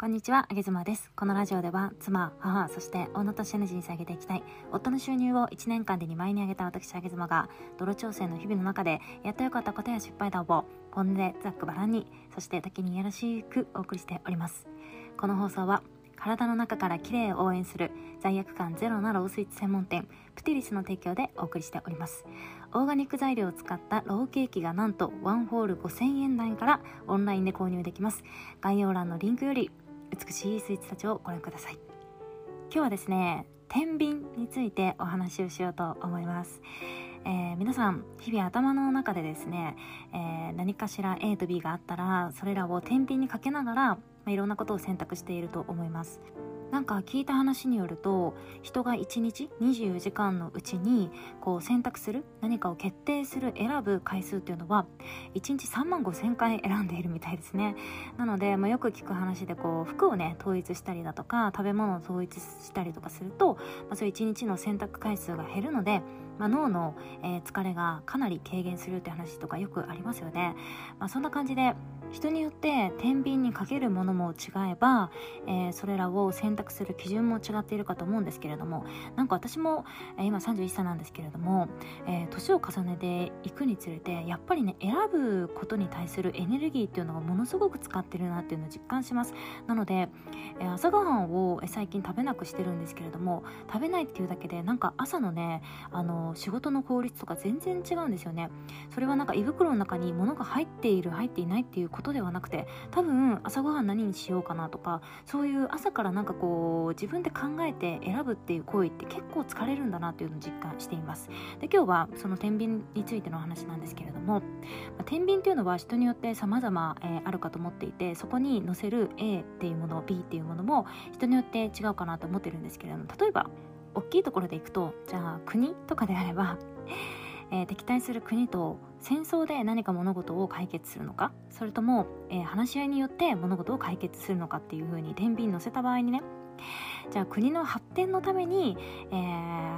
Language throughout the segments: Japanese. こんにちは、あげずまです。このラジオでは妻、母、そして女としての人生を上げていきたい、夫の収入を1年間で2倍に上げた私、あげずまが泥調整の日々の中でやってよかったことや失敗談を本音でざっくばらんに、そして時にいやらしくお送りしております。この放送は体の中から綺麗を応援する罪悪感ゼロなロースイーツ専門店プティリスの提供でお送りしております。オーガニック材料を使ったローケーキがなんとワンホール5000円台からオンラインで購入できます。概要欄のリンクより美しいスイーツたちをご覧ください。今日はですね、天秤についてお話をしようと思います。皆さん日々頭の中でですね、何かしら A と B があったらそれらを天秤にかけながら、いろんなことを選択していると思います。なんか聞いた話によると、人が1日24時間のうちにこう選択する、何かを決定する、選ぶ回数っていうのは1日35,000回選んでいるみたいですね。なので、よく聞く話でこう服をね統一したりだとか食べ物を統一したりとかすると、そういう1日の選択回数が減るので、脳の、疲れがかなり軽減するって話とかよくありますよね。そんな感じで人によって天秤にかけるものも違えば、それらを選択する基準も違っているかと思うんですけれども、なんか私も、今31歳なんですけれども、年を重ねていくにつれてやっぱりね、選ぶことに対するエネルギーっていうのがものすごく使ってるなっていうのを実感します。なので、朝ごはんを最近食べなくしてるんですけれども、食べないっていうだけでなんか朝のね、仕事の効率とか全然違うんですよね。それはなんか胃袋の中に物が入っている入っていないっていうことではなくて、多分朝ごはん何にしようかなとか、そういう朝からなんかこう自分で考えて選ぶっていう行為って結構疲れるんだなっていうのを実感しています。で、今日はその天秤についての話なんですけれども、天秤っていうのは人によって様々、あるかと思っていて、そこに載せる A っていうもの B っていうものも人によって違うかなと思ってるんですけれども、例えば大きいところでいくと、じゃあ国とかであれば、敵対する国と戦争で何か物事を解決するのか、それとも、話し合いによって物事を解決するのかっていう風に天秤に乗せた場合にね、じゃあ国の発展のために、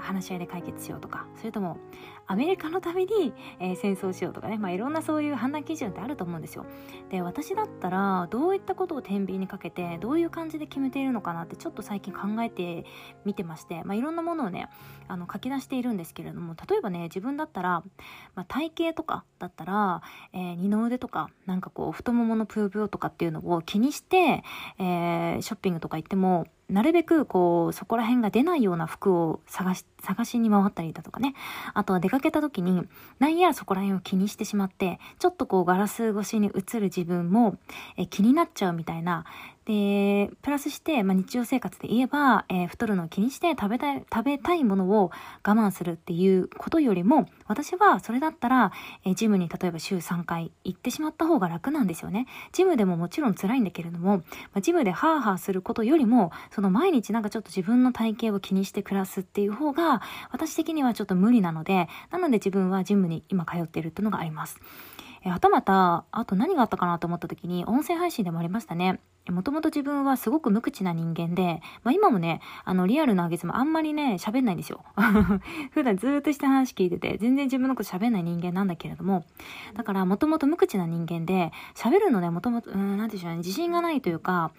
話し合いで解決しようとか、それともアメリカのために、戦争しようとかね、いろんなそういう判断基準ってあると思うんですよ。で、私だったらどういったことを天秤にかけてどういう感じで決めているのかなってちょっと最近考えてみてまして、いろんなものをね書き出しているんですけれども、例えばね、自分だったら、体型とかだったら、二の腕とかなんかこう太もものプーブーとかっていうのを気にして、ショッピングとか行ってもなるべくこうそこら辺が出ないような服を探しに回ったりだとかね、あとは出かけた時に何やらそこら辺を気にしてしまって、ちょっとこうガラス越しに映る自分も気になっちゃうみたいな。でプラスして、日常生活で言えば、太るのを気にして食べたいものを我慢するっていうことよりも、私はそれだったら、ジムに例えば週3回行ってしまった方が楽なんですよね。ジムでももちろん辛いんだけれども、ジムでハーハーすることよりも、その毎日なんかちょっと自分の体型を気にして暮らすっていう方が私的にはちょっと無理なので、なので自分はジムに今通っているっていうのがあります。はたまた、あと何があったかなと思った時に、音声配信でもありましたね。もともと自分はすごく無口な人間で、今もね、リアルなあげずまあんまりね、喋んないんですよ。普段ずーっとした話聞いてて、全然自分のこと喋んない人間なんだけれども、だからもともと無口な人間で、喋るのね、もともと、なんていうんでしょうね、自信がないというか、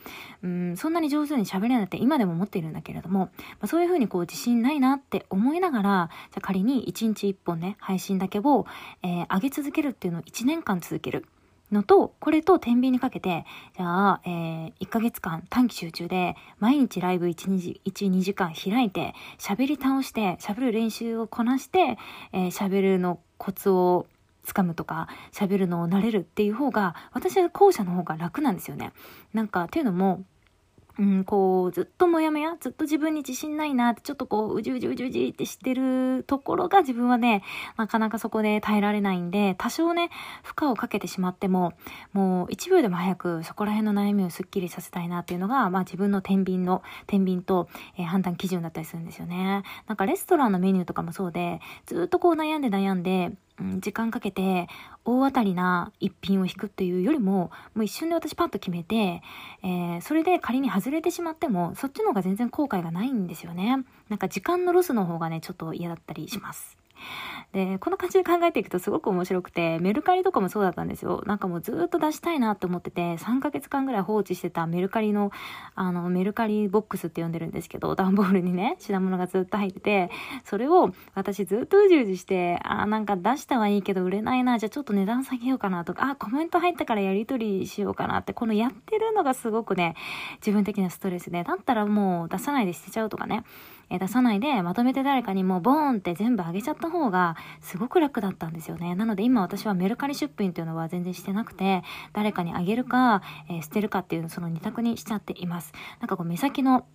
そんなに上手に喋れないって今でも思っているんだけれども、そういうふうにこう自信ないなって思いながら、じゃあ仮に1日1本ね、配信だけを、上げ続けるっていうのを1年間続ける。のと、これと天秤にかけて、じゃあ、1ヶ月間短期集中で毎日ライブ1、2時間開いて、喋り倒して、喋る練習をこなして、喋るのコツをつかむとか、喋るのを慣れるっていう方が、私は後者の方が楽なんですよね。なんか、っていうのも、こうずっともやもや、ずっと自分に自信ないなって、ちょっとこううじうじってしてるところが自分はね、なかなかそこで耐えられないんで、多少ね負荷をかけてしまっても、もう1秒でも早くそこら辺の悩みをすっきりさせたいなっていうのが、自分の天秤と、判断基準だったりするんですよね。なんかレストランのメニューとかもそうで、ずっとこう悩んで時間かけて大当たりな一品を引くっていうよりも、もう一瞬で私パッと決めて、それで仮に外れてしまっても、そっちの方が全然後悔がないんですよね。なんか時間のロスの方がね、ちょっと嫌だったりします。でこの感じで考えていくとすごく面白くて、メルカリとかもそうだったんですよ。なんかもうずっと出したいなって思ってて、3ヶ月間ぐらい放置してたメルカリのメルカリボックスって呼んでるんですけど、段ボールにね品物がずっと入ってて、それを私ずっとうじうじして、なんか出したはいいけど売れないな、じゃあちょっと値段下げようかなとか、コメント入ったからやり取りしようかなって、このやってるのがすごくね自分的なストレスで、だったらもう出さないで捨てちゃうとかね、出さないでまとめて誰かにもうボーンって全部あげちゃった方がすごく楽だったんですよね。なので今私はメルカリ出品というのは全然してなくて、誰かにあげるか、捨てるかっていうその2択にしちゃっています。なんかこう目先の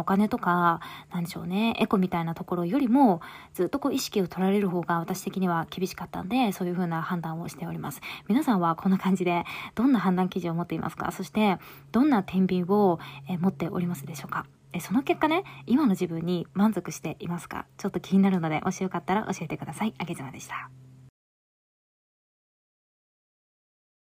お金とかなんでしょうね、エコみたいなところよりもずっとこう意識を取られる方が私的には厳しかったんで、そういう風な判断をしております。皆さんはこんな感じでどんな判断基準を持っていますか？そしてどんな天秤を持っておりますでしょうか？その結果ね、今の自分に満足していますか？ちょっと気になるので、もしよかったら教えてください。あげずまでした。